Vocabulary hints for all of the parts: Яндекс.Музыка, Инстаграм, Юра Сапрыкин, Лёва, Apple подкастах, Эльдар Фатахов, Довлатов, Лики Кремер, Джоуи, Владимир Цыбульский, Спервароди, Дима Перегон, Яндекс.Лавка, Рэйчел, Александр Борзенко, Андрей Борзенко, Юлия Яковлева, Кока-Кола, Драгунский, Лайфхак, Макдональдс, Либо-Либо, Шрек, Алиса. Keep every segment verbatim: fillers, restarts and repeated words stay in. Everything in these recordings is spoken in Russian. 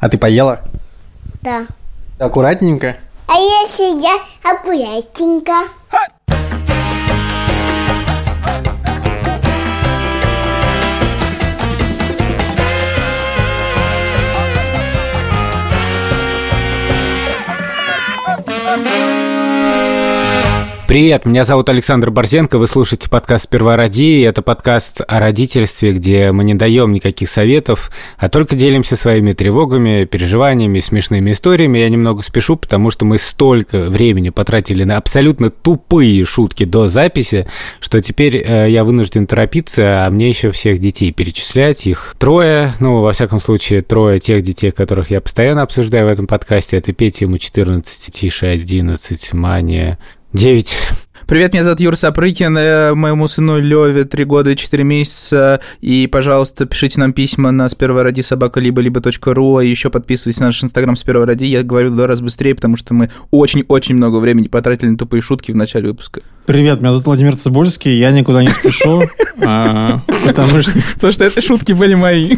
А ты поела? Да. Аккуратненько? А если я аккуратненько? Привет, меня зовут Александр Борзенко, вы слушаете подкаст «Спервароди», это подкаст о родительстве, где мы не даем никаких советов, а только делимся своими тревогами, переживаниями, смешными историями. Я немного спешу, потому что мы столько времени потратили на абсолютно тупые шутки до записи, что теперь я вынужден торопиться, а мне еще всех детей перечислять, их трое, ну, во всяком случае, трое тех детей, которых я постоянно обсуждаю в этом подкасте, это Петя, ему четырнадцать, Тиша одиннадцать, Мания... девять. Привет, меня зовут Юра Сапрыкин, моему сыну Лёве три года и четыре месяца, и, пожалуйста, пишите нам письма на спервароди собака либо либо точка ру, а еще подписывайтесь на наш инстаграм спервароди, я говорю в два раза быстрее, потому что мы очень-очень много времени потратили на тупые шутки в начале выпуска. Привет, меня зовут Владимир Цыбульский, я никуда не спешу, потому что... Потому что это шутки были мои.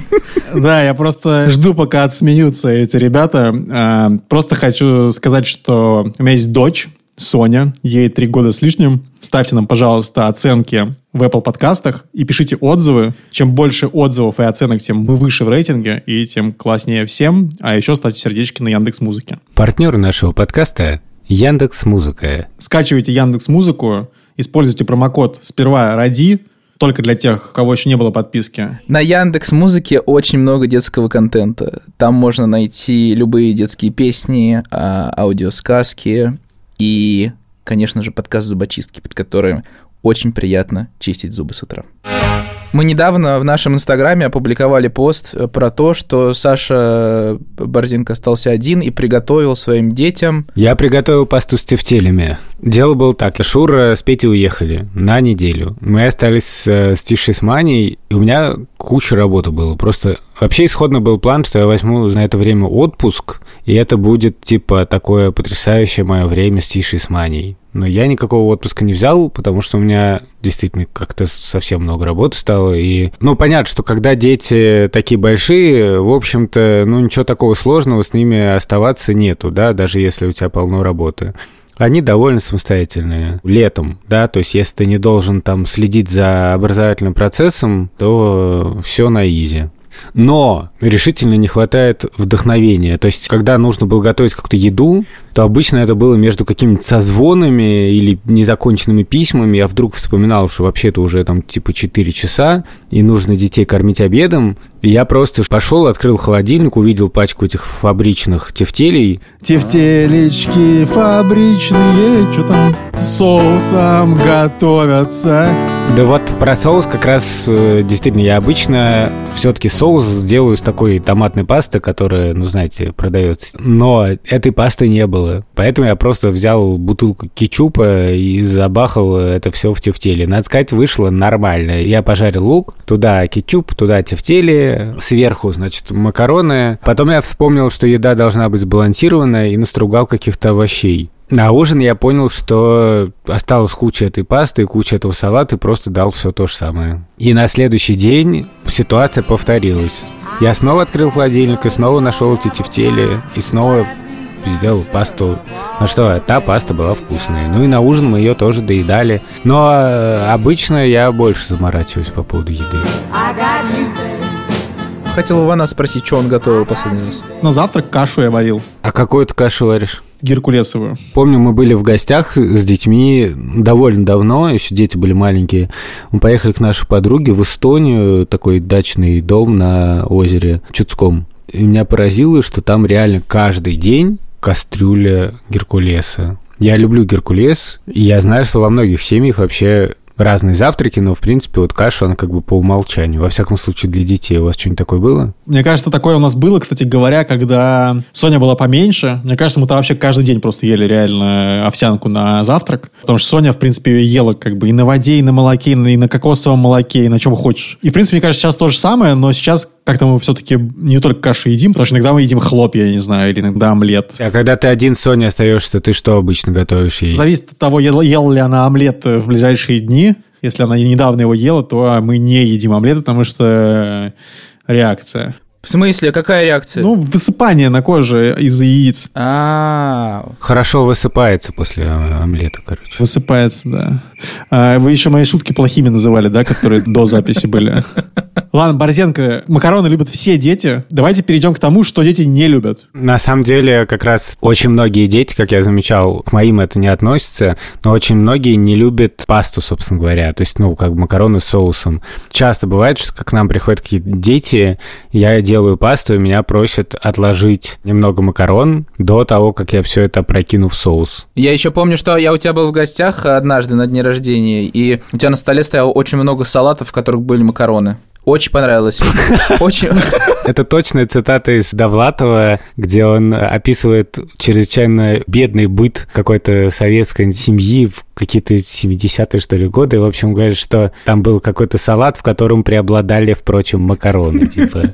Да, я просто жду, пока отсмеются эти ребята. Просто хочу сказать, что у меня есть дочь, Соня, ей три года с лишним. Ставьте нам, пожалуйста, оценки в Apple подкастах и пишите отзывы. Чем больше отзывов и оценок, тем мы выше в рейтинге и тем класснее всем. А еще ставьте сердечки на Яндекс.Музыке. Партнер нашего подкаста – Яндекс.Музыка. Скачивайте Яндекс.Музыку, используйте промокод «Спервароди», только для тех, у кого еще не было подписки. На Яндекс.Музыке очень много детского контента. Там можно найти любые детские песни, аудиосказки – и, конечно же, подкаст зубочистки, под которым очень приятно чистить зубы с утра. Мы недавно в нашем инстаграме опубликовали пост про то, что Саша Борзенко остался один и приготовил своим детям... Я приготовил пасту с тефтелями. Дело было так. Шура с Петей уехали на неделю. Мы остались с Тишей, с Маней, и у меня куча работы было. Просто вообще исходно был план, что я возьму на это время отпуск, и это будет типа такое потрясающее мое время с Тишей, с Маней. Но я никакого отпуска не взял, потому что у меня действительно как-то совсем много работы стало. И, ну, понятно, что когда дети такие большие, в общем-то, ну, ничего такого сложного с ними оставаться нету, да, даже если у тебя полно работы. Они довольно самостоятельные летом, да, то есть если ты не должен там следить за образовательным процессом, то все на изи. Но решительно не хватает вдохновения. То есть, когда нужно было готовить какую-то еду, то обычно это было между какими-то созвонами или незаконченными письмами. Я вдруг вспоминал, что вообще-то уже там типа четыре часа, и нужно детей кормить обедом. И я просто пошел, открыл холодильник, увидел пачку этих фабричных тефтелей. Тефтелечки фабричные, что там? Соусом готовятся. Да вот про соус как раз действительно я обычно все-таки соус делаю с такой томатной пасты, которая, ну, знаете, продается. Но этой пасты не было. Поэтому я просто взял бутылку кетчупа и забахал это все в тефтели. Надо сказать, вышло нормально. Я пожарил лук, туда кетчуп, туда тефтели, сверху, значит, макароны. Потом я вспомнил, что еда должна быть сбалансирована, и настругал каких-то овощей. На ужин я понял, что осталась куча этой пасты и куча этого салата, и просто дал все то же самое. И на следующий день ситуация повторилась. Я снова открыл холодильник и снова нашел эти тефтели, и снова сделал пасту. Ну что, та паста была вкусная. Ну и на ужин мы ее тоже доедали. Но обычно я больше заморачиваюсь по поводу еды. Хотел Ивана спросить, что он готовил последний раз. На завтрак кашу я варил. А какую ты кашу варишь? Геркулесовую. Помню, мы были в гостях с детьми довольно давно, еще дети были маленькие. Мы поехали к нашей подруге в Эстонию, такой дачный дом на озере Чудском. И меня поразило, что там реально каждый день кастрюля геркулеса. Я люблю геркулес, и я знаю, что во многих семьях вообще... разные завтраки, но, в принципе, вот каша, она как бы по умолчанию. Во всяком случае, для детей. У вас что-нибудь такое было? Мне кажется, такое у нас было, кстати говоря, когда Соня была поменьше. Мне кажется, мы-то вообще каждый день просто ели реально овсянку на завтрак. Потому что Соня, в принципе, ее ела как бы и на воде, и на молоке, и на, и на кокосовом молоке, и на чем хочешь. И, в принципе, мне кажется, сейчас то же самое, но сейчас как-то мы все-таки не только кашу едим, потому что иногда мы едим хлопья, я не знаю, или иногда омлет. А когда ты один с Соней остаешься, ты что обычно готовишь ей? Зависит от того, ела, ела ли она омлет в ближайшие дни. Если она недавно его ела, то мы не едим омлет, потому что реакция. В смысле, какая реакция? Ну, высыпание на коже из яиц. А. Хорошо высыпается после омлета, короче. Высыпается, да. А, вы еще мои шутки плохими называли, да, которые до записи были. Ладно, Борзенко, макароны любят все дети. Давайте перейдем к тому, что дети не любят. На самом деле, как раз очень многие дети, как я замечал, к моим это не относится, но очень многие не любят пасту, собственно говоря. То есть, ну, как бы макароны с соусом. Часто бывает, что к нам приходят какие-то дети, я делаю пасту, и меня просят отложить немного макарон до того, как я все это прокину в соус. Я еще помню, что я у тебя был в гостях однажды на дне рождения, и у тебя на столе стояло очень много салатов, в которых были макароны. Очень понравилось. Очень. Это точная цитата из Довлатова, где он описывает чрезвычайно бедный быт какой-то советской семьи в какие-то семидесятые, что ли, годы. И, в общем, говорит, что там был какой-то салат, в котором преобладали, впрочем, макароны. Типа.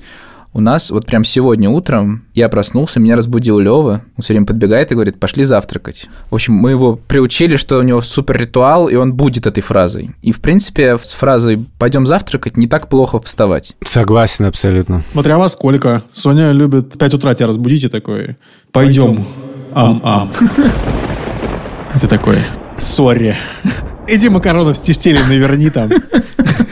У нас вот прям сегодня утром я проснулся, меня разбудил Лёва. Он все время подбегает и говорит: пошли завтракать. В общем, мы его приучили, что у него супер ритуал, и он будет этой фразой. И, в принципе, с фразой «пойдем завтракать» не так плохо вставать. Согласен абсолютно. Смотря во сколько. Соня любит в пять утра тебя разбудить и такой: пойдем. Ам-ам. Ты такой: сорри. Иди макаронов в теле наверни там.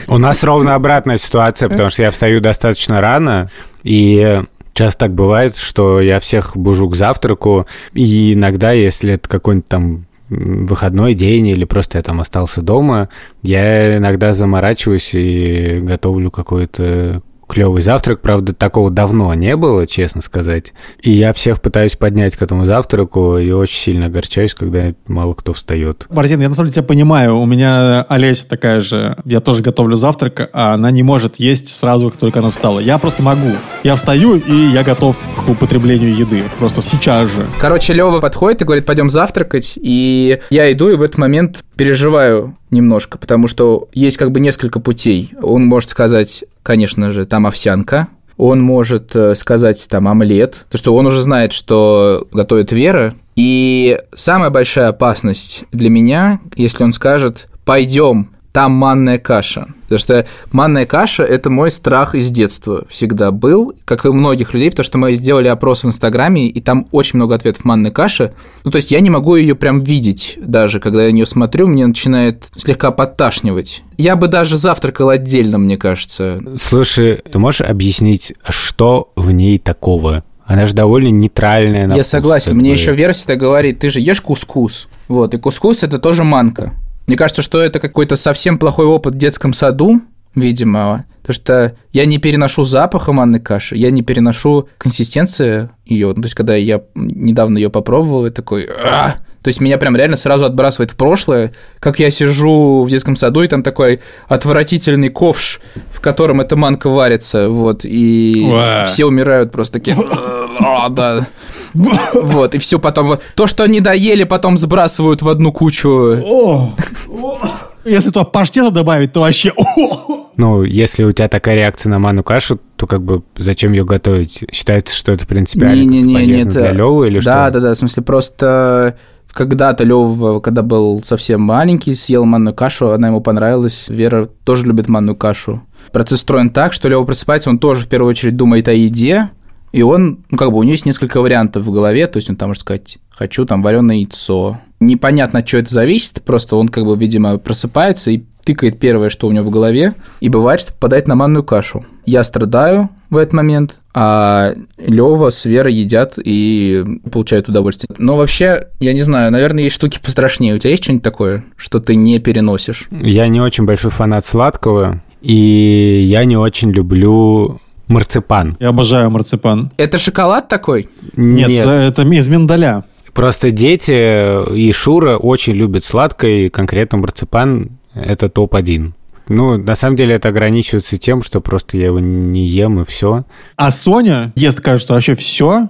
У нас ровно обратная ситуация, потому что я встаю достаточно рано, и часто так бывает, что я всех бужу к завтраку, и иногда, если это какой-нибудь там выходной день или просто я там остался дома, я иногда заморачиваюсь и готовлю какой-то клевый завтрак. Правда, такого давно не было, честно сказать. И я всех пытаюсь поднять к этому завтраку и очень сильно огорчаюсь, когда мало кто встает. Борзенко, я на самом деле тебя понимаю. У меня Олеся такая же. Я тоже готовлю завтрак, а она не может есть сразу, как только она встала. Я просто могу. Я встаю, и я готов к употреблению еды. Просто сейчас же. Короче, Лёва подходит и говорит: пойдем завтракать. И я иду, и в этот момент переживаю немножко, потому что есть как бы несколько путей. Он может сказать, конечно же, там овсянка. Он может сказать там омлет. Потому что он уже знает, что готовит Вера. И самая большая опасность для меня, если он скажет: пойдем, там манная каша. Потому что манная каша – это мой страх из детства всегда был, как и у многих людей, потому что мы сделали опрос в Инстаграме, и там очень много ответов манной каши. Ну, то есть я не могу ее прям видеть даже, когда я на нее смотрю, мне начинает слегка подташнивать. Я бы даже завтракал отдельно, мне кажется. Слушай, ты можешь объяснить, что в ней такого? Она же довольно нейтральная. Я согласен. Мне говорит. Еще Вера всегда говорит: ты же ешь кускус. Вот, и кускус – это тоже манка. Мне кажется, что это какой-то совсем плохой опыт в детском саду, видимо, потому что я не переношу запаха манной каши, я не переношу консистенции ее. То есть, когда я недавно ее попробовал, я такой... А! То есть, меня прям реально сразу отбрасывает в прошлое, как я сижу в детском саду, и там такой отвратительный ковш, в котором эта манка варится, вот, и Уэ. все умирают просто такие... А, да. Вот, и все потом... То, что не доели, потом сбрасывают в одну кучу. О, о. Если туда паштета добавить, то вообще... О. Ну, если у тебя такая реакция на манную кашу, то как бы зачем ее готовить? Считается, что это принципиально не, не, не, полезно не, не, для Лёвы или да, что? Да, да, да, в смысле просто... Когда-то Лёва, когда был совсем маленький, съел манную кашу, она ему понравилась. Вера тоже любит манную кашу. Процесс устроен так, что Лёва просыпается, он тоже в первую очередь думает о еде, и он, ну, как бы у него есть несколько вариантов в голове, то есть он там может сказать: хочу там вареное яйцо. Непонятно, от чего это зависит, просто он, как бы, видимо, просыпается и тыкает первое, что у него в голове, и бывает, что попадает на манную кашу. Я страдаю в этот момент, а Лёва с Верой едят и получают удовольствие. Но вообще, я не знаю, наверное, есть штуки пострашнее. У тебя есть что-нибудь такое, что ты не переносишь? Я не очень большой фанат сладкого, и я не очень люблю... марципан. Я обожаю марципан. Это шоколад такой? Нет, Нет. это из миндаля. Просто дети и Шура очень любят сладкое, и конкретно марципан – это топ-один. Ну, на самом деле, это ограничивается тем, что просто я его не ем, и все. А Соня ест, кажется, вообще все.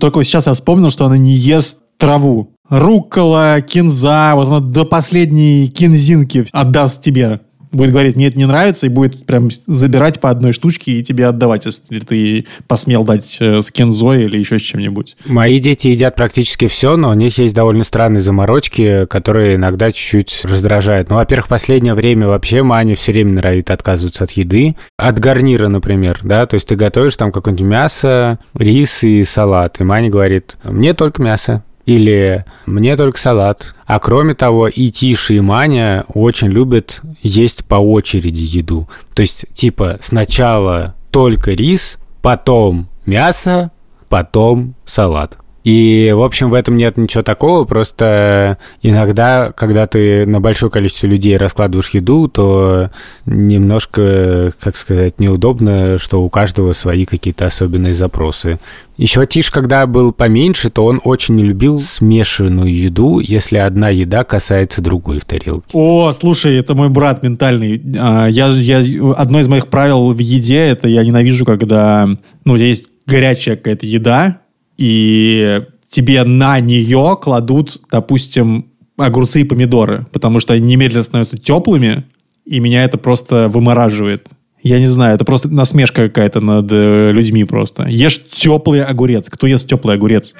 Только сейчас я вспомнил, что она не ест траву. Руккола, кинза, вот она до последней кинзинки отдаст тебе. будет говорить, мне это не нравится, и будет прям забирать по одной штучке и тебе отдавать, если ты посмел дать с кензой или еще с чем-нибудь. Мои дети едят практически все, но у них есть довольно странные заморочки, которые иногда чуть-чуть раздражают. Ну, во-первых, в последнее время вообще Маня все время норовит отказываться от еды. От гарнира, например, да, то есть ты готовишь там какое-нибудь мясо, рис и салат, и Маня говорит, мне только мясо. Или «мне только салат». А кроме того, и Тиша, и Маня очень любят есть по очереди еду. То есть, типа, сначала только рис, потом мясо, потом салат. И, в общем, в этом нет ничего такого, просто иногда, когда ты на большое количество людей раскладываешь еду, то немножко, как сказать, неудобно, что у каждого свои какие-то особенные запросы. Еще Тиш, когда был поменьше, то он очень не любил смешанную еду, если одна еда касается другой в тарелке. О, слушай, это мой брат ментальный. Я, я, одно из моих правил в еде, это я ненавижу, когда, ну, есть горячая какая-то еда, и тебе на нее кладут, допустим, огурцы и помидоры, потому что они немедленно становятся теплыми, и меня это просто вымораживает. Я не знаю, это просто насмешка какая-то над людьми просто. Ешь теплый огурец. Кто ест теплый огурец?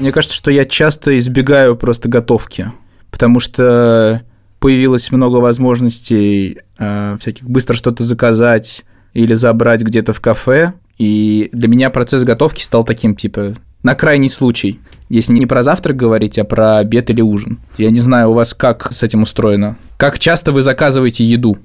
Мне кажется, что я часто избегаю просто готовки, потому что появилось много возможностей э, всяких быстро что-то заказать, или забрать где-то в кафе, и для меня процесс готовки стал таким, типа, на крайний случай, если не про завтрак говорить, а про обед или ужин. Я не знаю, у вас как с этим устроено? Как часто вы заказываете еду?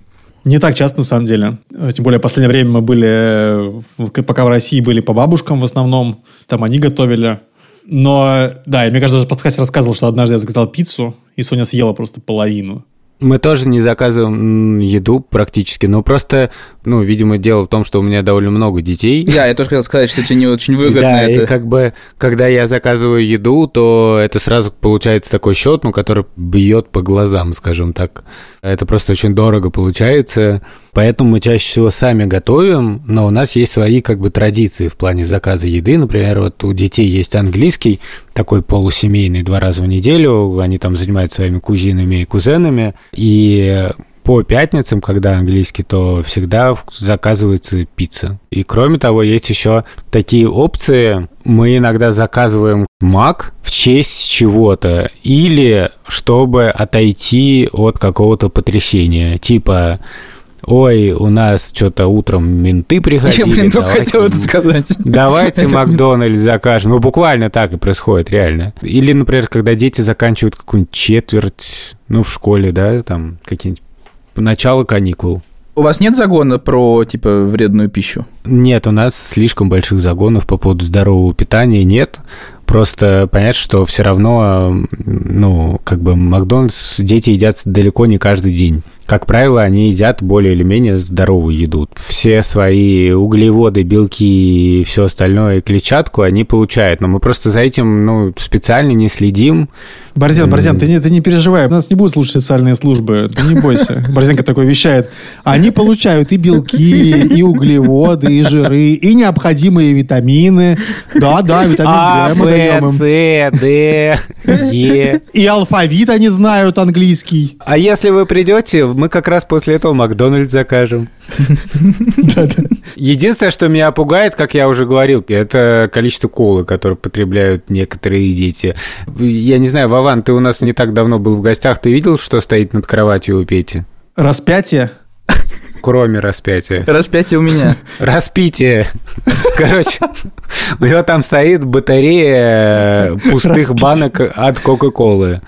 Не так часто, на самом деле. Тем более, в последнее время мы были, пока в России были по бабушкам в основном, там они готовили. Но, да, и мне кажется, даже подкаст рассказывал, что однажды я заказал пиццу, и Соня съела просто половину. Мы тоже не заказываем еду практически, но просто, ну, видимо, дело в том, что у меня довольно много детей. Да, я тоже хотел сказать, что тебе не очень выгодно да, это. Да, и как бы, когда я заказываю еду, то это сразу получается такой счет, ну, который бьет по глазам, скажем так. Это просто очень дорого получается, поэтому мы чаще всего сами готовим, но у нас есть свои как бы традиции в плане заказа еды. Например, вот у детей есть английский, такой полусемейный, два раза в неделю, они там занимаются своими кузинами и кузенами, и по пятницам, когда английский, то всегда заказывается пицца. И кроме того, есть еще такие опции. Мы иногда заказываем мак в честь чего-то или чтобы отойти от какого-то потрясения, типа... Ой, у нас что-то утром менты приходили. Я, блин, только хотел это сказать. Давайте Макдональдс закажем. Ну, буквально так и происходит, реально. Или, например, когда дети заканчивают какую-нибудь четверть, ну, в школе, да, там, какие-нибудь начало каникул. У вас нет загона про, типа, вредную пищу? Нет, у нас слишком больших загонов по поводу здорового питания нет. Просто понятно, что все равно, ну, как бы Макдональдс дети едят далеко не каждый день. Как правило, они едят более или менее здоровую еду. Все свои углеводы, белки и все остальное, клетчатку они получают. Но мы просто за этим, ну, специально не следим. Борзен, Борзен, ты не, ты не переживай. Нас не будут слушать социальные службы. Ты не бойся. Борзенко такой вещает. Они получают и белки, и углеводы, и жиры, и необходимые витамины. Да-да, витамин Д. Б, С, Д, Е. И алфавит они знают английский. А если вы придете, мы как раз после этого Макдональдс закажем. Единственное, что меня пугает, как я уже говорил, это количество колы, которое потребляют некоторые дети. Я не знаю, Вован, ты у нас не так давно был в гостях, ты видел, что стоит над кроватью у Пети? Распятие? Кроме распятия. Распятие у меня. Распитие. Короче, у него там стоит батарея пустых банок от Кока-Колы.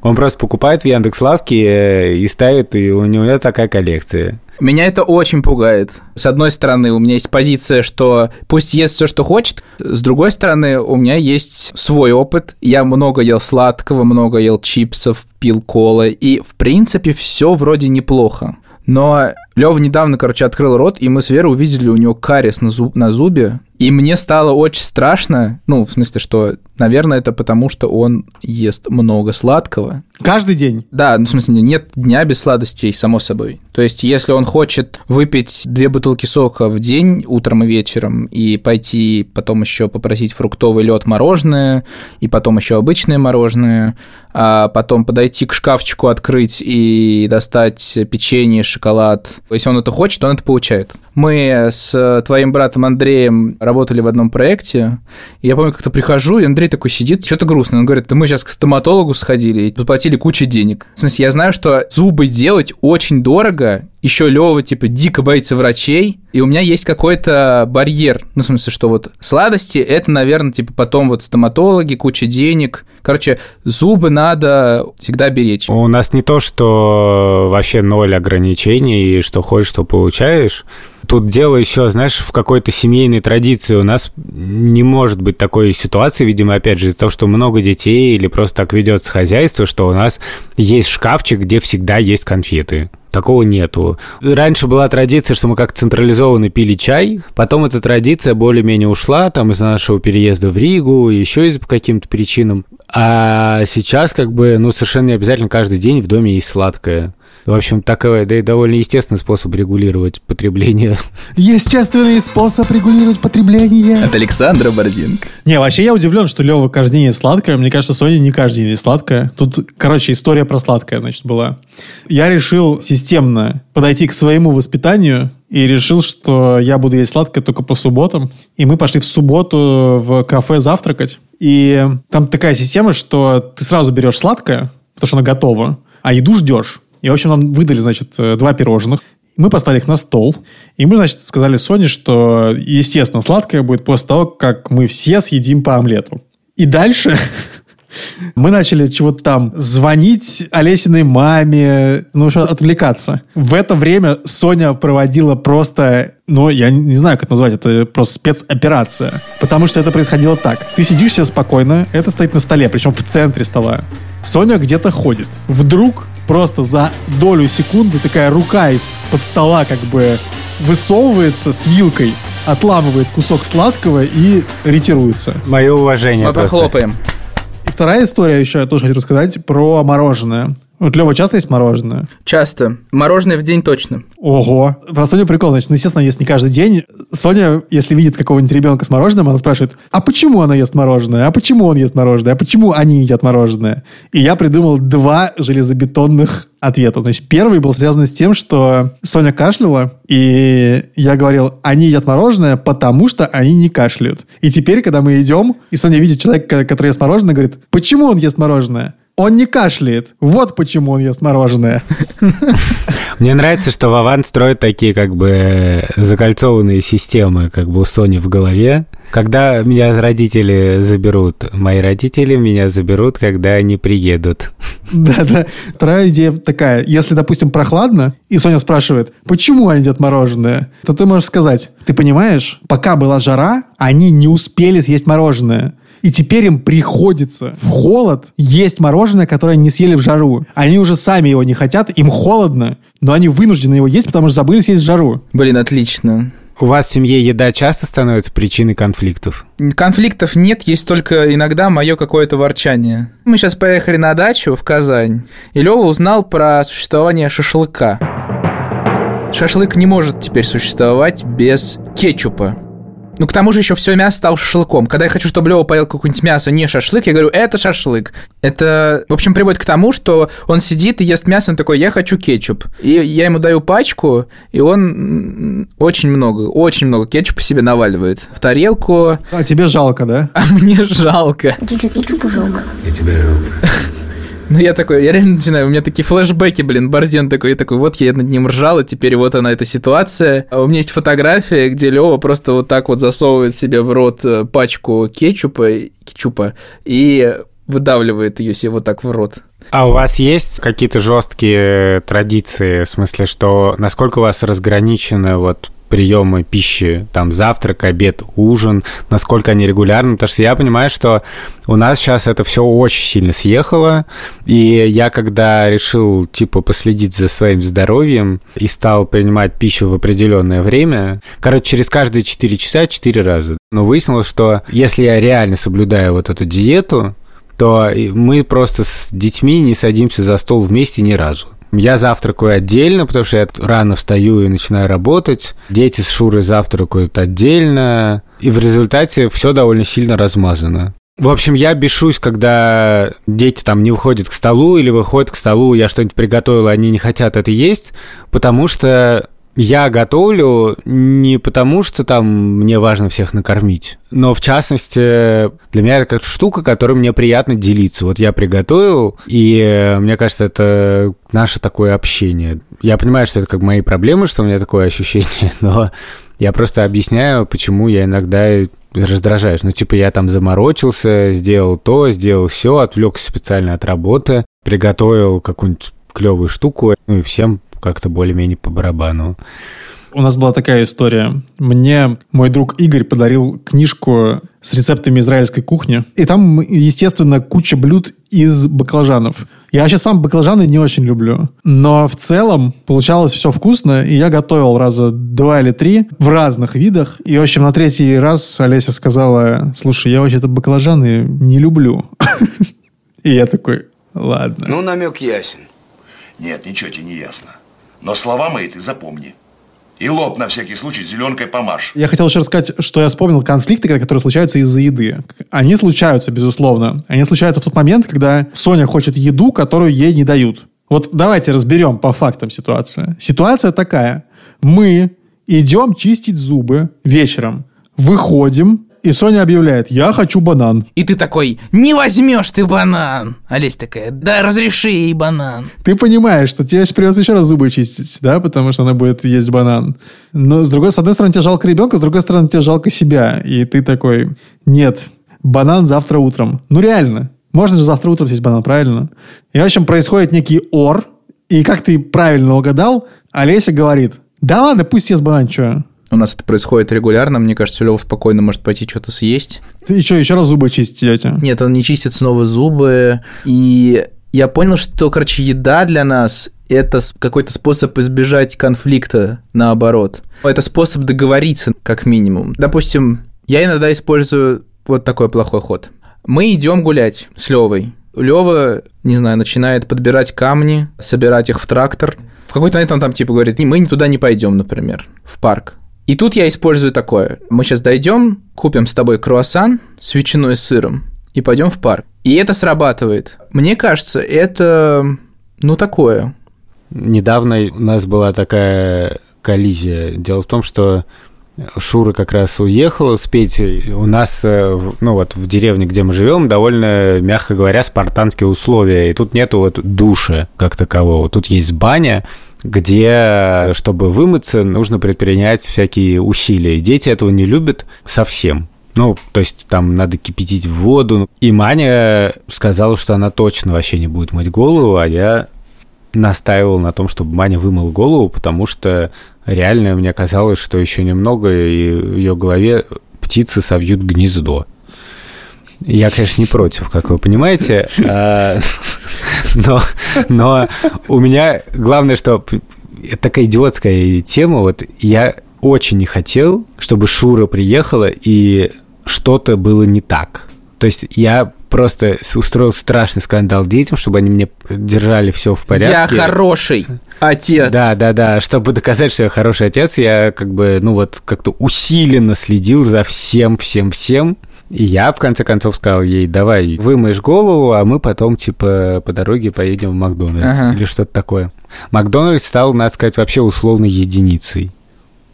Он просто покупает в Яндекс.Лавке и ставит, и у него такая коллекция. Меня это очень пугает. С одной стороны, у меня есть позиция, что пусть ест все, что хочет. С другой стороны, у меня есть свой опыт. Я много ел сладкого, много ел чипсов, пил колы. И, в принципе, все вроде неплохо. Но Лёва недавно, короче, открыл рот, и мы с Верой увидели у него кариес на, зуб, на зубе, и мне стало очень страшно, ну, в смысле, что Наверное, это потому, что он ест много сладкого. Каждый день? Да, ну, в смысле, нет дня без сладостей, само собой. То есть, если он хочет выпить две бутылки сока в день, утром и вечером, и пойти потом еще попросить фруктовый лед, мороженое, и потом еще обычное мороженое, а потом подойти к шкафчику, открыть и достать печенье, шоколад. Если он это хочет, он это получает. Мы с твоим братом Андреем работали в одном проекте, и я помню, как-то прихожу, и Андрей такой сидит, что-то грустно. Он говорит, да мы сейчас к стоматологу сходили и заплатили кучу денег. В смысле, я знаю, что зубы делать очень дорого, еще Лёва, типа, дико боится врачей, и у меня есть какой-то барьер. Ну, в смысле, что вот сладости, это, наверное, типа, потом вот стоматологи, куча денег. Короче, зубы надо всегда беречь. У нас не то, что вообще ноль ограничений, и что хочешь, что получаешь. Тут дело еще, знаешь, в какой-то семейной традиции. У нас не может быть такой ситуации, видимо, опять же, из-за того, что много детей или просто так ведется хозяйство, что у нас есть шкафчик, где всегда есть конфеты. Такого нету. Раньше была традиция, что мы как-то централизованно пили чай, потом эта традиция более-менее ушла, там из-за нашего переезда в Ригу, еще из по каким-то причинам. А сейчас как бы, ну, совершенно не обязательно каждый день в доме есть сладкое. В общем, такой, да, и довольно естественный способ регулировать потребление. Естественный способ регулировать потребление. От Александра Борзенко. Не, вообще я удивлен, что Лёва каждый день ест сладкое. Мне кажется, Соня не каждый день ест сладкое. Тут, короче, история про сладкое, значит, была. Я решил системно подойти к своему воспитанию и решил, что я буду есть сладкое только по субботам. И мы пошли в субботу в кафе завтракать. И там такая система, что ты сразу берешь сладкое, потому что оно готово, а еду ждешь. И, в общем, нам выдали, значит, два пирожных. Мы поставили их на стол. И мы, значит, сказали Соне, что, естественно, сладкое будет после того, как мы все съедим по омлету. И дальше мы начали чего-то там звонить Олесиной маме, ну, отвлекаться. В это время Соня проводила просто, ну, я не знаю, как это назвать, это просто спецоперация. Потому что это происходило так. Ты сидишь себе спокойно, это стоит на столе, причем в центре стола. Соня где-то ходит. Вдруг... Просто за долю секунды такая рука из-под стола как бы высовывается с вилкой, отламывает кусок сладкого и ретируется. Мое уважение. Мы похлопаем. И вторая история еще, я тоже хочу рассказать, про мороженое. Вот, Лёва, часто есть мороженое? Часто. Мороженое в день точно. Ого. Про Соню прикол. Значит, ну, естественно, ест не каждый день. Соня, если видит какого-нибудь ребенка с мороженым, она спрашивает, а почему она ест мороженое? А почему он ест мороженое? А почему они едят мороженое? И я придумал два железобетонных ответа. Значит, первый был связан с тем, что Соня кашляла, и я говорил, они едят мороженое, потому что они не кашляют. И теперь, когда мы идем, и Соня видит человека, который ест мороженое, говорит, почему он ест мороженое? Он не кашляет. Вот почему он ест мороженое. Мне нравится, что Вован строит такие как бы закольцованные системы как бы у Сони в голове. Когда меня родители заберут, мои родители меня заберут, когда они приедут. Да-да. Вторая идея такая. Если, допустим, прохладно, и Соня спрашивает, почему они едят мороженое, то ты можешь сказать, ты понимаешь, пока была жара, они не успели съесть мороженое. И теперь им приходится в холод есть мороженое, которое они не съели в жару. Они уже сами его не хотят, им холодно, но они вынуждены его есть, потому что забыли съесть в жару. Блин, отлично. У вас в семье еда часто становится причиной конфликтов? Конфликтов нет, есть только иногда мое какое-то ворчание. Мы сейчас поехали на дачу в Казань, и Лёва узнал про существование шашлыка. Шашлык не может теперь существовать без кетчупа. Ну, к тому же еще все мясо стало шашлыком. Когда я хочу, чтобы Лёва поел какое-нибудь мясо, не шашлык, я говорю, это шашлык. Это, в общем, приводит к тому, что он сидит и ест мясо, он такой, я хочу кетчуп. И я ему даю пачку, и он очень много, очень много кетчупа себе наваливает в тарелку. А тебе жалко, да? А мне жалко. Тебе кетчупу жалко? Я тебя жалко. Ну, я такой, я реально начинаю, у меня такие флешбеки, блин, Борзен такой, я такой, вот я над ним ржал, и теперь вот она, эта ситуация. У меня есть фотография, где Лёва просто вот так вот засовывает себе в рот пачку кетчупа, кетчупа и выдавливает ее себе вот так в рот. А у вас есть какие-то жесткие традиции, в смысле, что насколько у вас разграничены вот приемы пищи, там, завтрак, обед, ужин, насколько они регулярны, потому что я понимаю, что у нас сейчас это все очень сильно съехало, и я, когда решил, типа, последить за своим здоровьем и стал принимать пищу в определенное время, короче, через каждые четыре часа четыре раза. но выяснилось, что если я реально соблюдаю вот эту диету, то мы просто с детьми не садимся за стол вместе ни разу. Я завтракаю отдельно, потому что я рано встаю и начинаю работать. Дети с Шурой завтракают отдельно. И в результате все довольно сильно размазано. В общем, я бешусь, когда дети там не выходят к столу или выходят к столу, я что-нибудь приготовил, они не хотят это есть, потому что я готовлю не потому, что там мне важно всех накормить, но, в частности, для меня это как штука, которой мне приятно делиться. Вот я приготовил, и мне кажется, это наше такое общение. Я понимаю, что это как мои проблемы, что у меня такое ощущение, но я просто объясняю, почему я иногда раздражаюсь. Ну, типа, я там заморочился, сделал то, сделал все, отвлекся специально от работы, приготовил какую-нибудь клевую штуку, ну и всем как-то более-менее по барабану. У нас была такая история. Мне мой друг Игорь подарил книжку с рецептами израильской кухни. И там, естественно, куча блюд из баклажанов. Я вообще сам баклажаны не очень люблю. Но в целом получалось все вкусно. И я готовил раза два или три в разных видах. И, в общем, на третий раз Олеся сказала: слушай, я вообще-то баклажаны не люблю. И я такой: ладно. Ну, намек ясен. Нет, ничего тебе не ясно. Но слова мои ты запомни. И лоб на всякий случай зеленкой помажь. Я хотел еще рассказать, что я вспомнил конфликты, которые случаются из-за еды. Они случаются, безусловно. Они случаются в тот момент, когда Соня хочет еду, которую ей не дают. Вот давайте разберем по фактам ситуацию. Ситуация такая. Мы идем чистить зубы вечером. Выходим, и Соня объявляет: я хочу банан. И ты такой: не возьмешь ты банан. Олесь такая: да разреши ей банан. Ты понимаешь, что тебе придется еще раз зубы чистить, да, потому что она будет есть банан. Но с другой, с одной стороны, тебе жалко ребенка, с другой стороны, тебе жалко себя. И ты такой: нет, банан завтра утром. Ну реально, можно же завтра утром съесть банан, правильно? И в общем происходит некий ор. И как ты правильно угадал, Олеся говорит: да ладно, пусть съест банан, что. У нас это происходит регулярно. Мне кажется, Лёва спокойно может пойти что-то съесть. Ты что, еще раз зубы чистить, дядя? Нет, он не чистит снова зубы. И я понял, что, короче, еда для нас – это какой-то способ избежать конфликта, наоборот. Это способ договориться, как минимум. Допустим, я иногда использую вот такой плохой ход. Мы идем гулять с Лёвой. Лёва, не знаю, начинает подбирать камни, собирать их в трактор. В какой-то момент он там типа говорит: мы туда не пойдем, например, в парк. И тут я использую такое. Мы сейчас дойдем, купим с тобой круассан с ветчиной и сыром и пойдем в парк. И это срабатывает. Мне кажется, это, ну, такое. Недавно у нас была такая коллизия. Дело в том, что Шура как раз уехала с Петей. У нас, ну вот, в деревне, где мы живем, довольно, мягко говоря, спартанские условия. И тут нету вот душа как такового. Тут есть баня, где, чтобы вымыться, нужно предпринять всякие усилия. Дети этого не любят совсем. Ну, то есть там надо кипятить воду. И Маня сказала, что она точно вообще не будет мыть голову, а я настаивал на том, чтобы Маня вымыла голову, потому что реально мне казалось, что еще немного, и в ее голове птицы совьют гнездо. Я, конечно, не против, как вы понимаете, но, но у меня главное, что это такая идиотская тема. Вот я очень не хотел, чтобы Шура приехала и что-то было не так. То есть я просто устроил страшный скандал детям, чтобы они мне держали все в порядке. Я хороший отец. Да, да, да. Чтобы доказать, что я хороший отец, я как бы, ну вот, как-то усиленно следил за всем, всем, всем. И я, в конце концов, сказал ей: давай вымоешь голову, а мы потом, типа, по дороге поедем в Макдональдс. Ага. Или что-то такое. Макдональдс стал, надо сказать, вообще условной единицей.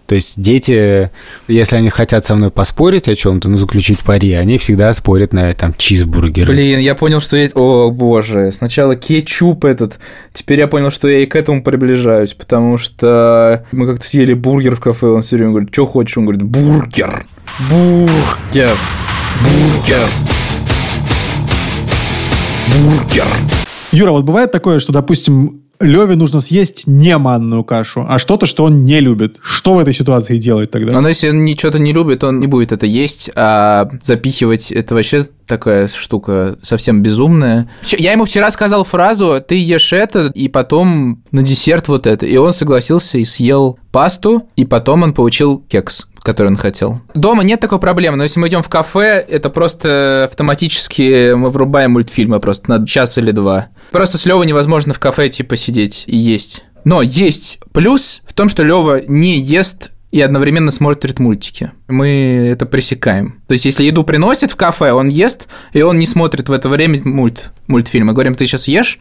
То есть дети, если они хотят со мной поспорить о чем-то, ну, заключить пари, они всегда спорят на, там, чизбургеры. Блин, я понял, что я... О, боже, сначала кетчуп этот. Теперь я понял, что я и к этому приближаюсь, потому что мы как-то съели бургер в кафе, он все время говорит: что хочешь? Он говорит: бургер, бургер. Бургер. Бургер. Юра, вот бывает такое, что, допустим, Лёве нужно съесть не манную кашу, а что-то, что он не любит. Что в этой ситуации делать тогда? Но если он что-то не любит, он не будет это есть, а запихивать — это вообще такая штука совсем безумная. Я ему вчера сказал фразу: ты ешь это, и потом на десерт вот это. И он согласился и съел пасту, и потом он получил кекс, который он хотел. Дома нет такой проблемы, но если мы идем в кафе, это просто автоматически мы врубаем мультфильмы просто на час или два. Просто с Лёвой невозможно в кафе типа сидеть и есть. Но есть плюс в том, что Лёва не ест и одновременно смотрит мультики. Мы это пресекаем. То есть, если еду приносят в кафе, он ест, и он не смотрит в это время мульт, мультфильм. Мы говорим, ты сейчас ешь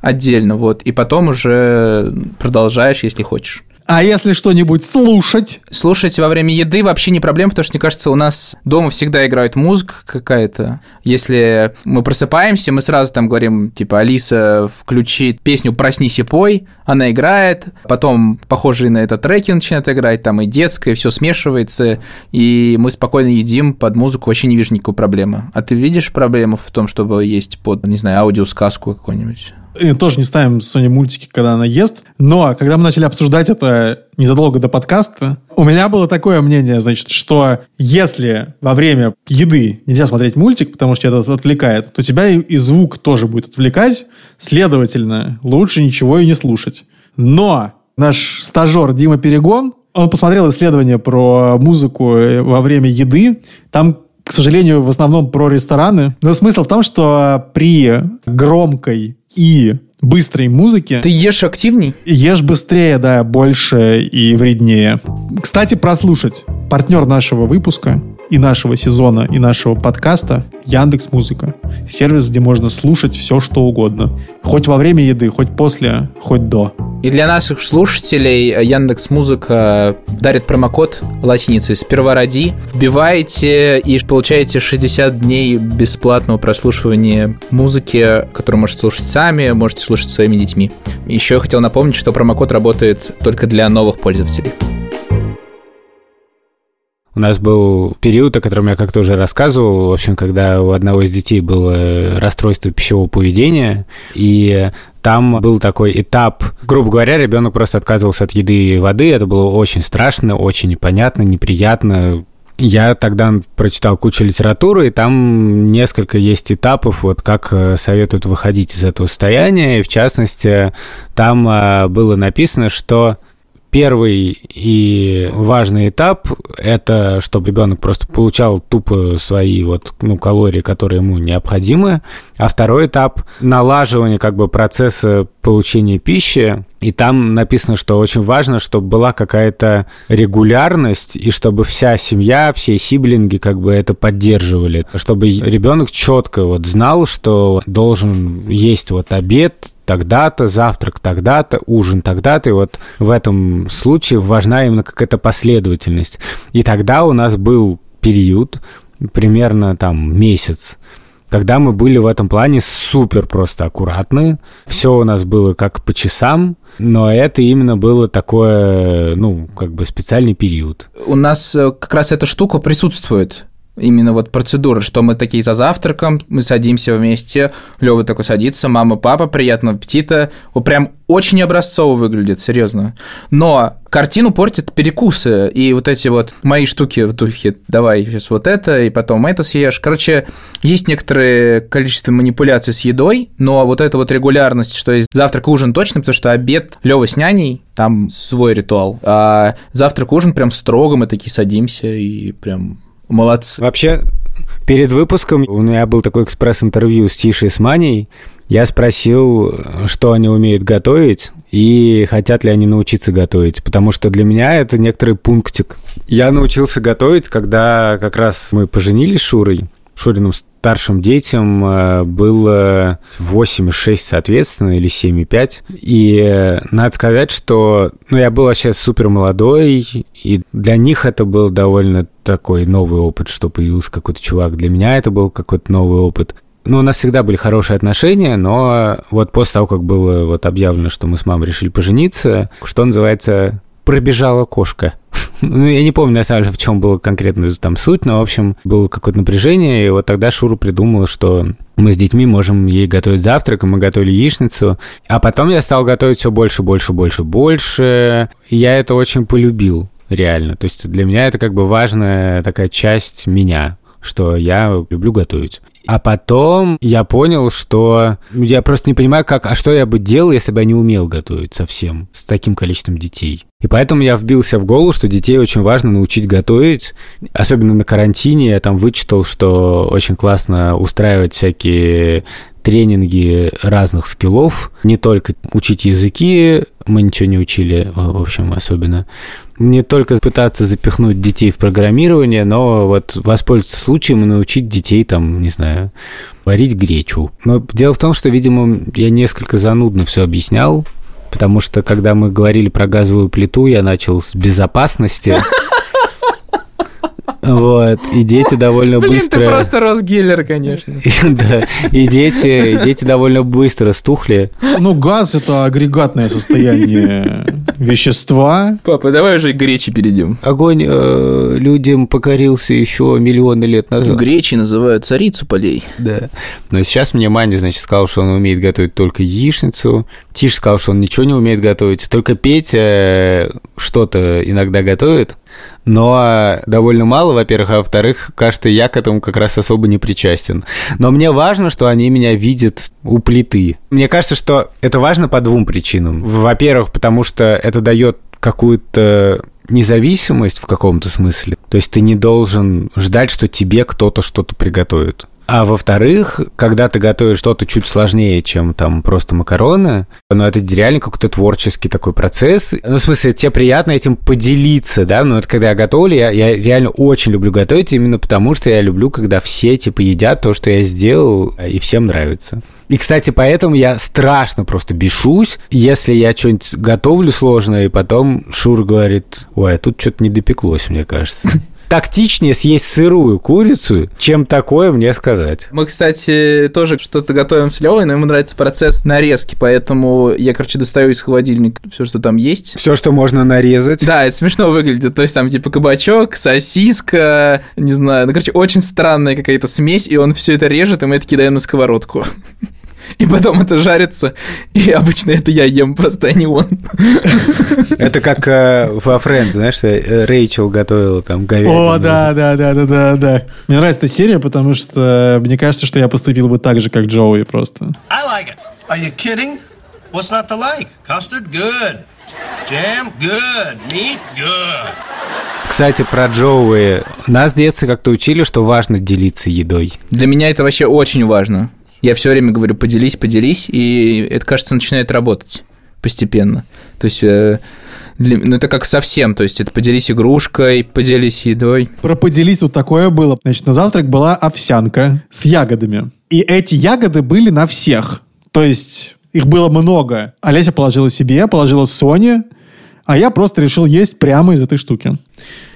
отдельно, вот, и потом уже продолжаешь, если хочешь. А если что-нибудь слушать? Слушать во время еды вообще не проблема, потому что, мне кажется, у нас дома всегда играет музыка какая-то. Если мы просыпаемся, мы сразу там говорим, типа, Алиса, включи песню «Проснись и пой», она играет, потом похожие на это треки начинают играть, там и детское, все смешивается, и мы спокойно едим под музыку, вообще не вижу никакой проблемы. А ты видишь проблему в том, чтобы есть под, не знаю, аудиосказку какую-нибудь? И тоже не ставим Соне мультики, когда она ест. Но когда мы начали обсуждать это незадолго до подкаста, у меня было такое мнение, значит, что если во время еды нельзя смотреть мультик, потому что это отвлекает, то тебя и звук тоже будет отвлекать. Следовательно, лучше ничего и не слушать. Но наш стажер Дима Перегон, он посмотрел исследование про музыку во время еды. Там, к сожалению, в основном про рестораны. Но смысл в том, что при громкой и быстрой музыки ты ешь активней? Ешь быстрее, да, больше и вреднее. Кстати, прослушать. Партнер нашего выпуска и нашего сезона, и нашего подкаста — Яндекс.Музыка. Сервис, где можно слушать все, что угодно. Хоть во время еды, хоть после, хоть до. И для наших слушателей Яндекс.Музыка дарит промокод латиницей «Спервароди». Вбиваете и получаете шестьдесят дней бесплатного прослушивания музыки, которую можете слушать сами, можете слушать своими детьми. Еще я хотел напомнить, что промокод работает только для новых пользователей. У нас был период, о котором я как-то уже рассказывал, в общем, когда у одного из детей было расстройство пищевого поведения, и там был такой этап, грубо говоря, ребенок просто отказывался от еды и воды, это было очень страшно, очень непонятно, неприятно. Я тогда прочитал кучу литературы, и там несколько есть этапов, вот как советуют выходить из этого состояния, и в частности, там было написано, что первый и важный этап – это чтобы ребенок просто получал тупо свои вот, ну, калории, которые ему необходимы. А второй этап – налаживание как бы процесса получения пищи. И там написано, что очень важно, чтобы была какая-то регулярность, и чтобы вся семья, все сиблинги как бы это поддерживали. Чтобы ребенок четко вот знал, что должен есть вот обед тогда-то, завтрак тогда-то, ужин тогда-то, и вот в этом случае важна именно какая-то последовательность. И тогда у нас был период, примерно там месяц, когда мы были в этом плане супер просто аккуратны, все у нас было как по часам, но это именно было такое, ну, как бы специальный период. У нас как раз эта штука присутствует. Именно вот процедура, что мы такие за завтраком, мы садимся вместе, Лёва такой садится, мама, папа, приятного аппетита. Вот прям очень образцово выглядит, серьезно. Но картину портят перекусы, и вот эти вот мои штуки в духе «давай сейчас вот это, и потом это съешь». Короче, есть некоторое количество манипуляций с едой, но вот эта вот регулярность, что есть завтрак, ужин точно, потому что обед Лёва с няней, там свой ритуал, а завтрак, ужин прям строго, мы такие садимся и прям... Молодцы. Вообще, перед выпуском у меня был такой экспресс-интервью с Тишей и с Маней. Я спросил, что они умеют готовить и хотят ли они научиться готовить, потому что для меня это некоторый пунктик. Я научился готовить, когда как раз мы поженились с Шурой, Шуриным старшим детям было восемь и шесть, соответственно, или семь и пять. И надо сказать, что ну, я был вообще супер молодой, и для них это был довольно такой новый опыт, что появился какой-то чувак. Для меня это был какой-то новый опыт. Ну, у нас всегда были хорошие отношения, но вот после того, как было вот объявлено, что мы с мамой решили пожениться, что называется, пробежала кошка. Ну, я не помню, на самом деле, в чем была конкретно там суть, но, в общем, было какое-то напряжение, и вот тогда Шура придумала, что мы с детьми можем ей готовить завтрак, и мы готовили яичницу, а потом я стал готовить все больше, больше, больше, больше, и я это очень полюбил, реально, то есть для меня это как бы важная такая часть меня, что я люблю готовить. А потом я понял, что я просто не понимаю, как, а что я бы делал, если бы я не умел готовить совсем с таким количеством детей. И поэтому я вбился в голову, что детей очень важно научить готовить. Особенно на карантине я там вычитал, что очень классно устраивать всякие тренинги разных скиллов. Не только учить языки, мы ничего не учили, в общем, особенно. Не только пытаться запихнуть детей в программирование, но вот воспользоваться случаем и научить детей, там, не знаю, варить гречу. Но дело в том, что, видимо, я несколько занудно все объяснял, потому что, когда мы говорили про газовую плиту, я начал с безопасности. Вот, и дети довольно Блин, быстро... Блин, ты просто Росгиллер, конечно. Да, и дети, дети довольно быстро стухли. Ну, газ – это агрегатное состояние вещества. Папа, давай уже к гречи перейдем. Огонь э, людям покорился еще миллионы лет назад. Ну, гречи называют царицу полей. Да. Но сейчас мне Манди, значит, сказал, что он умеет готовить только яичницу. Тиша сказал, что он ничего не умеет готовить. Только Петя что-то иногда готовит. Но довольно мало, во-первых, а во-вторых, кажется, я к этому как раз особо не причастен. Но мне важно, что они меня видят у плиты. Мне кажется, что это важно по двум причинам. Во-первых, потому что это дает какую-то независимость в каком-то смысле. То есть ты не должен ждать, что тебе кто-то что-то приготовит. А во-вторых, когда ты готовишь что-то чуть сложнее, чем там просто макароны, но это реально какой-то творческий такой процесс. Ну, в смысле, тебе приятно этим поделиться, да? Но это когда я готовлю, я, я реально очень люблю готовить, именно потому что я люблю, когда все, типа, едят то, что я сделал, и всем нравится. И, кстати, поэтому я страшно просто бешусь, если я что-нибудь готовлю сложное, и потом Шур говорит, ой, а тут что-то не допеклось, мне кажется. Тактичнее съесть сырую курицу, чем такое мне сказать. Мы, кстати, тоже что-то готовим с Лёвой, но ему нравится процесс нарезки, поэтому я, короче, достаю из холодильника все, что там есть. Все, что можно нарезать. Да, это смешно выглядит. То есть там типа кабачок, сосиска, не знаю, ну, короче, очень странная какая-то смесь, и он все это режет, и мы это кидаем на сковородку. И потом это жарится, и обычно это я ем, просто а не он. Это как э, во Friends, знаешь, Рэйчел готовила там говядину. О, да-да-да-да-да-да. Мне нравится эта серия, потому что мне кажется, что я поступил бы так же, как Джоуи просто. I like it. Are you kidding? What's not to like? Custard good. Jam good. Meat good. Кстати, про Джоуи. Нас в детстве как-то учили, что важно делиться едой. Для меня это вообще очень важно. Я все время говорю, поделись, поделись, и это, кажется, начинает работать постепенно. То есть, э, для, ну, это как совсем, то есть, это поделись игрушкой, поделись едой. Про поделись тут такое было. Значит, на завтрак была овсянка с ягодами, и эти ягоды были на всех, то есть, их было много. Олеся положила себе, положила Соне, а я просто решил есть прямо из этой штуки.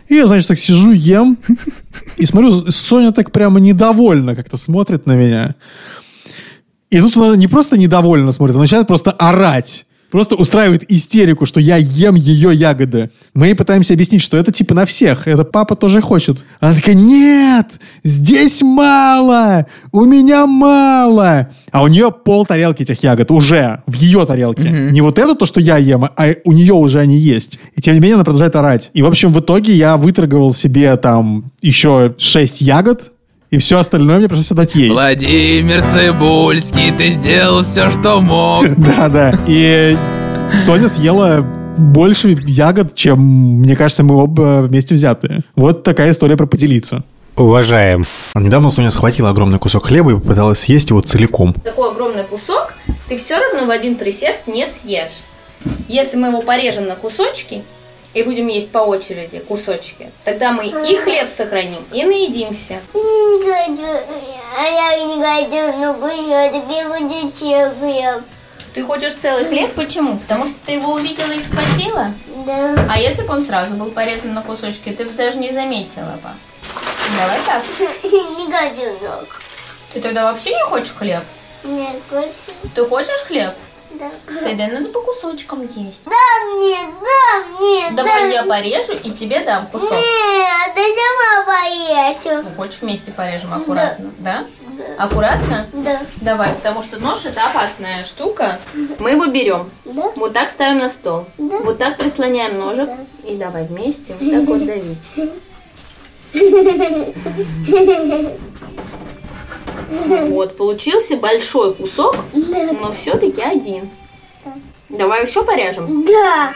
И я, значит, так сижу, ем, и смотрю, Соня так прямо недовольна как-то смотрит на меня. И тут она не просто недовольно смотрит, она начинает просто орать. Просто устраивает истерику, что я ем ее ягоды. Мы ей пытаемся объяснить, что это типа на всех. Это папа тоже хочет. Она такая, нет, здесь мало, у меня мало. А у нее пол тарелки этих ягод уже в ее тарелке. Mm-hmm. Не вот это то, что я ем, а у нее уже они есть. И тем не менее она продолжает орать. И в общем в итоге я выторговал себе там еще шесть ягод. И все остальное мне пришлось отдать ей. Владимир Цыбульский, ты сделал все, что мог. Да-да. И Соня съела больше ягод, чем, мне кажется, мы оба вместе взятые. Вот такая история про поделиться. Уважаем. Недавно Соня схватила огромный кусок хлеба и попыталась съесть его целиком. Такой огромный кусок ты все равно в один присест не съешь. Если мы его порежем на кусочки и будем есть по очереди кусочки, тогда мы и хлеб сохраним, и наедимся. Не хочу, а я не хочу, ну почему ты хлеб? Ты хочешь целый хлеб? Почему? Потому что ты его увидела и схватила? Да. А если бы он сразу был порезан на кусочки, ты бы даже не заметила бы. Давай так. Не хочу, но. Ты тогда вообще не хочешь хлеб? Нет, хочу. Ты хочешь хлеб? Да. Тогда надо по кусочкам есть. Да мне, да мне. Давай да я мне. порежу и тебе дам кусок. Нет, ты сама порежу. Ну, хочешь вместе порежем аккуратно, да. да? да? Аккуратно? Да. Давай, потому что нож это опасная штука. Мы его берем. Да. Вот так ставим на стол. Да. Вот так прислоняем ножик. Да. И давай вместе вот так вот давить. Вот, получился большой кусок, но все-таки один. Давай еще порежем? Да.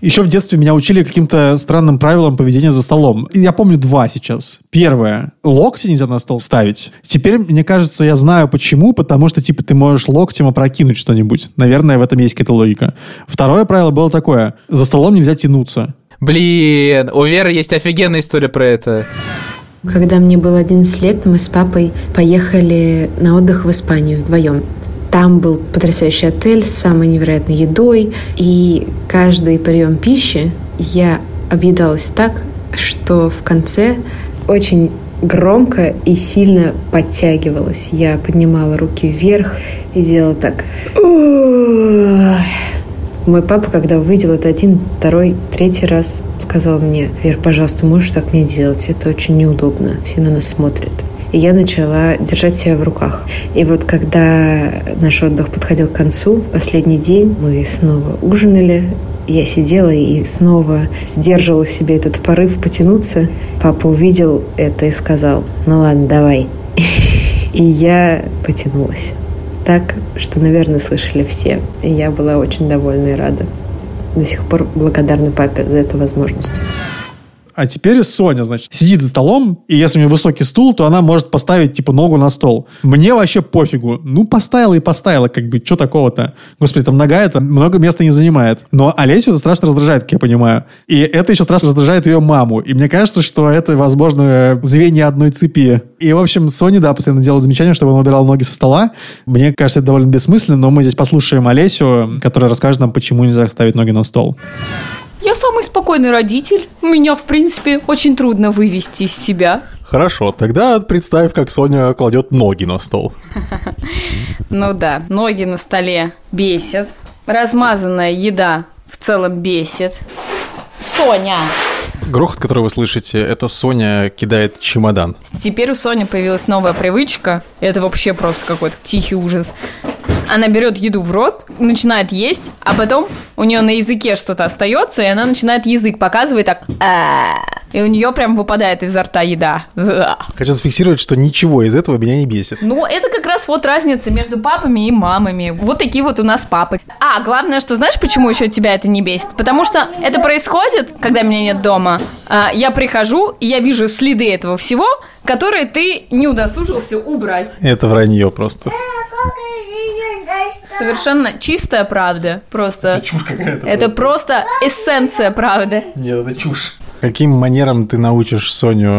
Еще в детстве меня учили каким-то странным правилам поведения за столом. И я помню два сейчас. Первое. Локти нельзя на стол ставить. Теперь, мне кажется, я знаю почему. Потому что, типа, ты можешь локтем опрокинуть что-нибудь. Наверное, в этом есть какая-то логика. Второе правило было такое. За столом нельзя тянуться. Блин, у Веры есть офигенная история про это. Когда мне было одиннадцать лет, мы с папой поехали на отдых в Испанию вдвоем. Там был потрясающий отель с самой невероятной едой. И каждый прием пищи я объедалась так, что в конце очень громко и сильно подтягивалась. Я поднимала руки вверх и делала так. Мой папа, когда увидел это один, второй, третий раз, сказал мне: «Вер, пожалуйста, можешь так не делать? Это очень неудобно. Все на нас смотрят». И я начала держать себя в руках. И вот когда наш отдых подходил к концу, в последний день мы снова ужинали. Я сидела и снова сдерживала себе этот порыв потянуться. Папа увидел это и сказал: «Ну ладно, давай». И я потянулась. Так, что, наверное, слышали все. И я была очень довольна и рада. До сих пор благодарна папе за эту возможность. А теперь Соня, значит, сидит за столом, и если у нее высокий стул, то она может поставить, типа, ногу на стол. Мне вообще пофигу. Ну, поставила и поставила, как бы, что такого-то? Господи, там нога это много места не занимает. Но Олесю это страшно раздражает, как я понимаю. И это еще страшно раздражает ее маму. И мне кажется, что это, возможно, звенья одной цепи. И, в общем, Соня, да, постоянно делала замечание, чтобы она убирала ноги со стола. Мне кажется, это довольно бессмысленно, но мы здесь послушаем Олесю, которая расскажет нам, почему нельзя ставить ноги на стол. Я самый спокойный родитель. Меня, в принципе, очень трудно вывести из себя. Хорошо, тогда представь, как Соня кладет ноги на стол. Ну да, ноги на столе бесят. Размазанная еда в целом бесит. Соня! Грохот, который вы слышите, это Соня кидает чемодан. Теперь у Сони появилась новая привычка. Это вообще просто какой-то тихий ужас. Она берет еду в рот, начинает есть, а потом у нее на языке что-то остается, и она начинает язык показывать так. И у нее прям выпадает изо рта еда. Хочу зафиксировать, что ничего из этого меня не бесит. Ну, это как раз вот разница между папами и мамами. Вот такие вот у нас папы. А, главное, что знаешь, почему еще тебя это не бесит? Потому что это происходит, когда меня нет дома. Я прихожу, и я вижу следы этого всего, которые ты не удосужился убрать. Это вранье просто. Совершенно чистая правда. Просто. Это чушь какая-то. Это просто, просто эссенция правды. Нет, это чушь. Каким манерам ты научишь Соню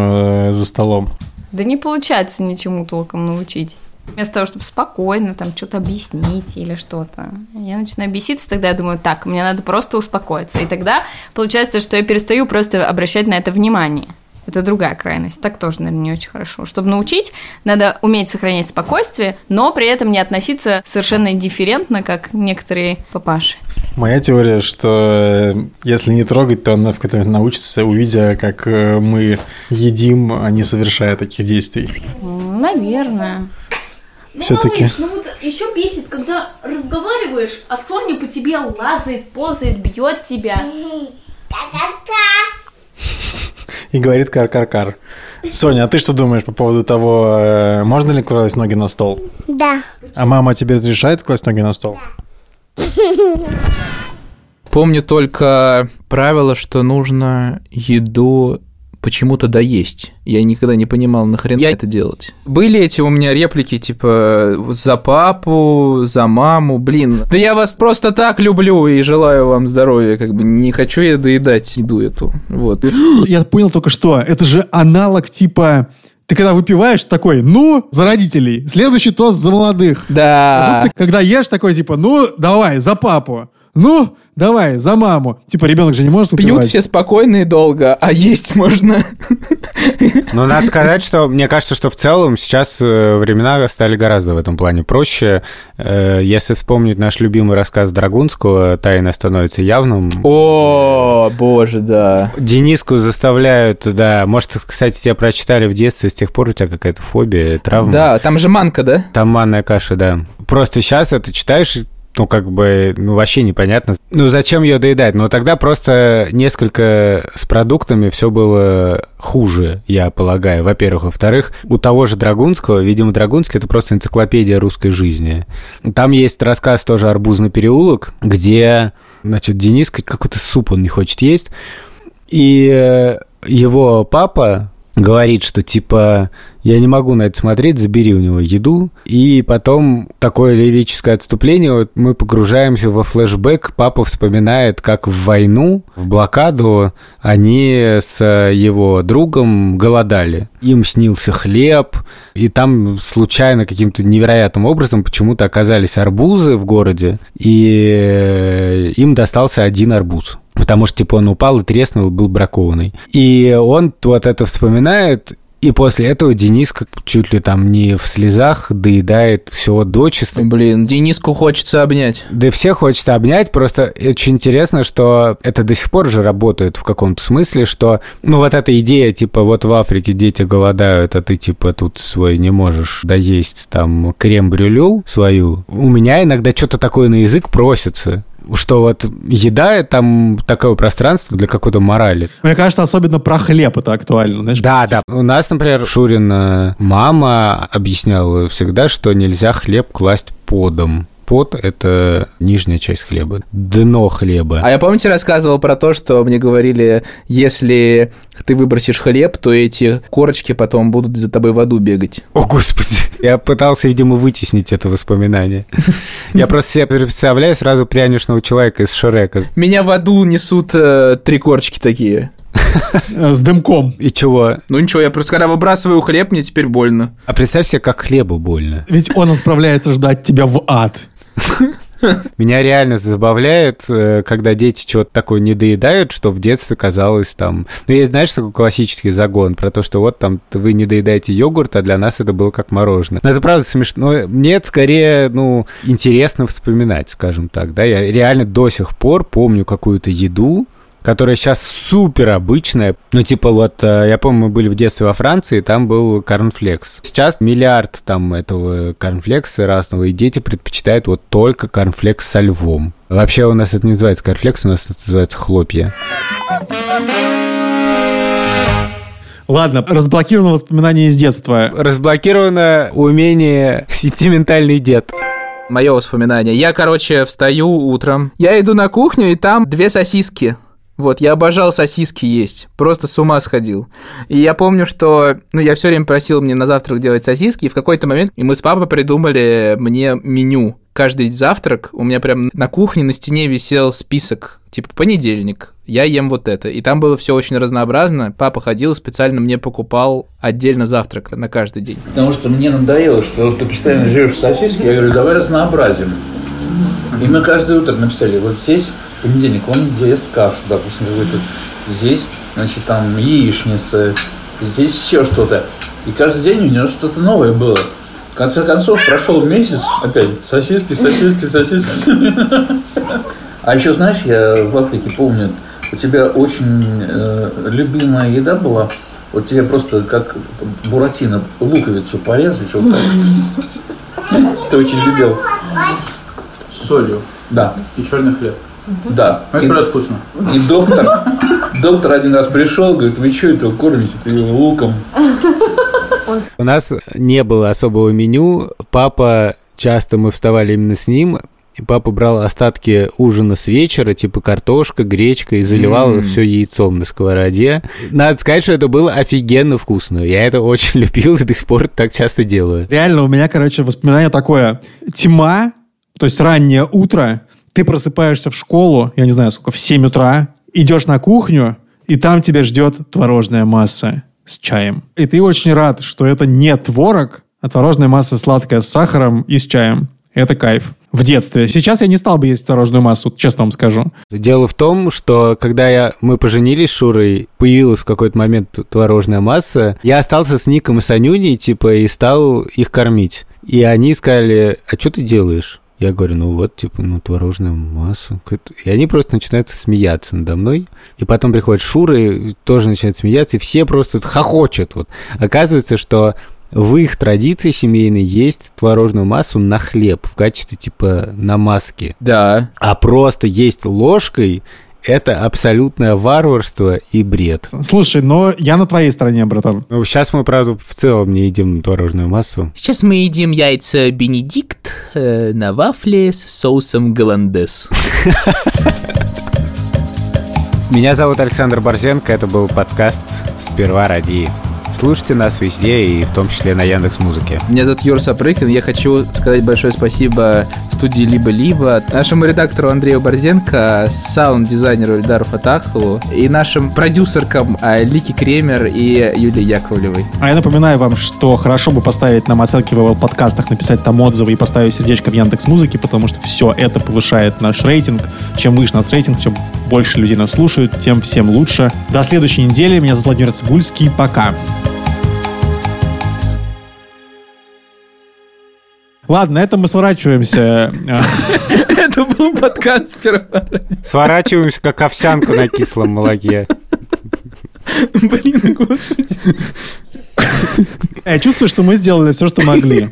э, за столом? Да не получается ничему толком научить. Вместо того, чтобы спокойно там что-то объяснить или что-то. Я начинаю беситься, тогда я думаю, так, мне надо просто успокоиться. И тогда получается, что я перестаю просто обращать на это внимание. Это другая крайность. Так тоже, наверное, не очень хорошо. Чтобы научить, надо уметь сохранять спокойствие, но при этом не относиться совершенно индифферентно, как некоторые папаши. Моя теория, что если не трогать, то она в какой-то момент научится, увидя, как мы едим, а не совершая таких действий. Наверное. Ну, все-таки. Малыш, ну вот еще бесит, когда разговариваешь, а Соня по тебе лазает, ползает, бьет тебя. И говорит кар-кар-кар. Соня, а ты что думаешь по поводу того, можно ли класть ноги на стол? Да. А мама тебе разрешает класть ноги на стол? Да. Помню только правило, что нужно еду почему-то доесть. Я никогда не понимал, нахрен я... это делать. Были эти у меня реплики, типа, за папу, за маму, блин. Да я вас просто так люблю и желаю вам здоровья, как бы не хочу я доедать еду эту, вот. Я понял только что, это же аналог типа... Ты когда выпиваешь, такой, ну, за родителей, следующий тост за молодых. Да. А тут ты, когда ешь, такой, типа, ну, давай, за папу. Ну, давай, за маму. Типа, ребенок же не может выпивать. Пьют все спокойно и долго, а есть можно. Ну, надо сказать, что мне кажется, что в целом сейчас времена стали гораздо в этом плане проще. Если вспомнить наш любимый рассказ Драгунского «Тайна становится явным». О, боже, да. Дениску заставляют, да. Может, кстати, тебя прочитали в детстве, с тех пор у тебя какая-то фобия, травма. Да, там же манка, да? Там манная каша, да. Просто сейчас это читаешь... ну, как бы, ну, вообще непонятно. Ну, зачем ее доедать? Ну, тогда просто несколько с продуктами все было хуже, я полагаю, во-первых. Во-вторых, у того же Драгунского, видимо, Драгунский – это просто энциклопедия русской жизни. Там есть рассказ тоже «Арбузный переулок», где, значит, Денис какой-то суп он не хочет есть, и его папа говорит, что, типа, я не могу на это смотреть, забери у него еду. И потом такое лирическое отступление, вот мы погружаемся во флешбэк, папа вспоминает, как в войну, в блокаду они с его другом голодали. Им снился хлеб, и там случайно каким-то невероятным образом почему-то оказались арбузы в городе, и им достался один арбуз. Потому что, типа, он упал и треснул, был бракованный. И он вот это вспоминает, и после этого Дениска чуть ли там не в слезах доедает всего дочисто. Блин, Дениску хочется обнять. Да все хочется обнять, просто очень интересно, что это до сих пор же работает в каком-то смысле, что, ну, вот эта идея, типа, вот в Африке дети голодают, а ты, типа, тут свой не можешь доесть, там, крем-брюлю свою. У меня иногда что-то такое на язык просится. Что вот еда, там такое пространство для какой-то морали. Мне кажется, особенно про хлеб это актуально, знаешь? Да, да. У нас, например, Шурина мама объясняла всегда, что нельзя хлеб класть подом. Пот – это нижняя часть хлеба, дно хлеба. А я, помните, рассказывал про то, что мне говорили, если ты выбросишь хлеб, то эти корочки потом будут за тобой в аду бегать. О, Господи! Я пытался, видимо, вытеснить это воспоминание. Я просто себе представляю сразу пряничного человека из Шрека. Меня в аду несут три корочки такие. С дымком. И чего? Ну ничего, я просто когда выбрасываю хлеб, мне теперь больно. А представь себе, как хлебу больно. Ведь он отправляется ждать тебя в ад. Меня реально забавляет, когда дети чего-то такое недоедают, что в детстве казалось там... Ну, есть, знаешь, такой классический загон про то, что вот там вы не доедаете йогурт, а для нас это было как мороженое. Но это правда смешно. Мне это скорее, ну, интересно вспоминать, скажем так, да. Я реально до сих пор помню какую-то еду, которая сейчас супер обычная. Ну, типа, вот, я помню, мы были в детстве во Франции, и там был корнфлекс. Сейчас миллиард там этого корнфлекса разного, и дети предпочитают вот только корнфлекс со львом. Вообще у нас это не называется корнфлекс, у нас это называется хлопья. Ладно, разблокировано воспоминание из детства. Разблокировано умение сентиментальный дед. Мое воспоминание. Я, короче, встаю утром. Я иду на кухню, и там две сосиски. Вот, я обожал сосиски есть, просто с ума сходил. И я помню, что, ну, я все время просил мне на завтрак делать сосиски, и в какой-то момент и мы с папой придумали мне меню. Каждый завтрак у меня прям на кухне на стене висел список, типа, понедельник, я ем вот это. И там было все очень разнообразно. Папа ходил, специально мне покупал отдельно завтрак на каждый день. Потому что мне надоело, что ты постоянно жрешь сосиски, я говорю, давай разнообразим. И мы каждое утро написали, вот здесь понедельник, он ест кашу, допустим, какой-то, здесь, значит, там яичница, здесь еще что-то. И каждый день у него что-то новое было. В конце концов, прошел месяц, опять сосиски, сосиски, сосиски. А еще, знаешь, я в Африке помню, у тебя очень э, любимая еда была. Вот тебе просто как буратино луковицу порезать, вот так. Ты очень любил. С солью. Да. И черный хлеб. Да. Это правда вкусно. И доктор, доктор один раз пришел, говорит, вы что это кормите, ты его луком? У нас не было особого меню. Папа, часто мы вставали именно с ним. Папа брал остатки ужина с вечера, типа картошка, гречка, и заливал mm. все яйцом на сковороде. Надо сказать, что это было офигенно вкусно. Я это очень любил и до сих пор так часто делаю. Реально, у меня, короче, воспоминание такое. Тьма, то есть раннее утро, ты просыпаешься в школу, я не знаю сколько, в семь утра, идешь на кухню, и там тебя ждет творожная масса с чаем. И ты очень рад, что это не творог, а творожная масса сладкая с сахаром и с чаем. Это кайф. В детстве. Сейчас я не стал бы есть творожную массу, честно вам скажу. Дело в том, что когда я, мы поженились с Шурой, появилась в какой-то момент творожная масса, я остался с Ником и Санюней, типа, и стал их кормить. И они сказали, а что ты делаешь? Я говорю, ну вот, типа, ну, творожную массу. И они просто начинают смеяться надо мной. И потом приходит Шура и тоже начинает смеяться, и все просто хохочут. Вот. Оказывается, что в их традиции семейной есть творожную массу на хлеб в качестве типа намазки. Да. А просто есть ложкой – это абсолютное варварство и бред. Слушай, но я на твоей стороне, братан. Ну, сейчас мы, правда, в целом не едим творожную массу. Сейчас мы едим яйца Бенедикт э, на вафле с соусом голландез. Меня зовут Александр Борзенко, это был подкаст «Спервароди». Слушайте нас везде, и в том числе на Яндекс.Музыке. Меня зовут Юра Сапрыкин, я хочу сказать большое спасибо студии «Либо-Либо», нашему редактору Андрею Борзенко, саунд-дизайнеру Эльдару Фатахову и нашим продюсеркам Лики Кремер и Юлии Яковлевой. А я напоминаю вам, что хорошо бы поставить нам оценки в Apple подкастах, написать там отзывы и поставить сердечко в Яндекс.Музыке, потому что все это повышает наш рейтинг. Чем выше наш рейтинг, чем больше людей нас слушают, тем всем лучше. До следующей недели. Меня зовут Владимир Цыбульский. Пока. Ладно, на этом мы сворачиваемся. Это был подкаст «Спервароди». Сворачиваемся, как овсянка на кислом молоке. Блин, господи. Я чувствую, что мы сделали все, что могли.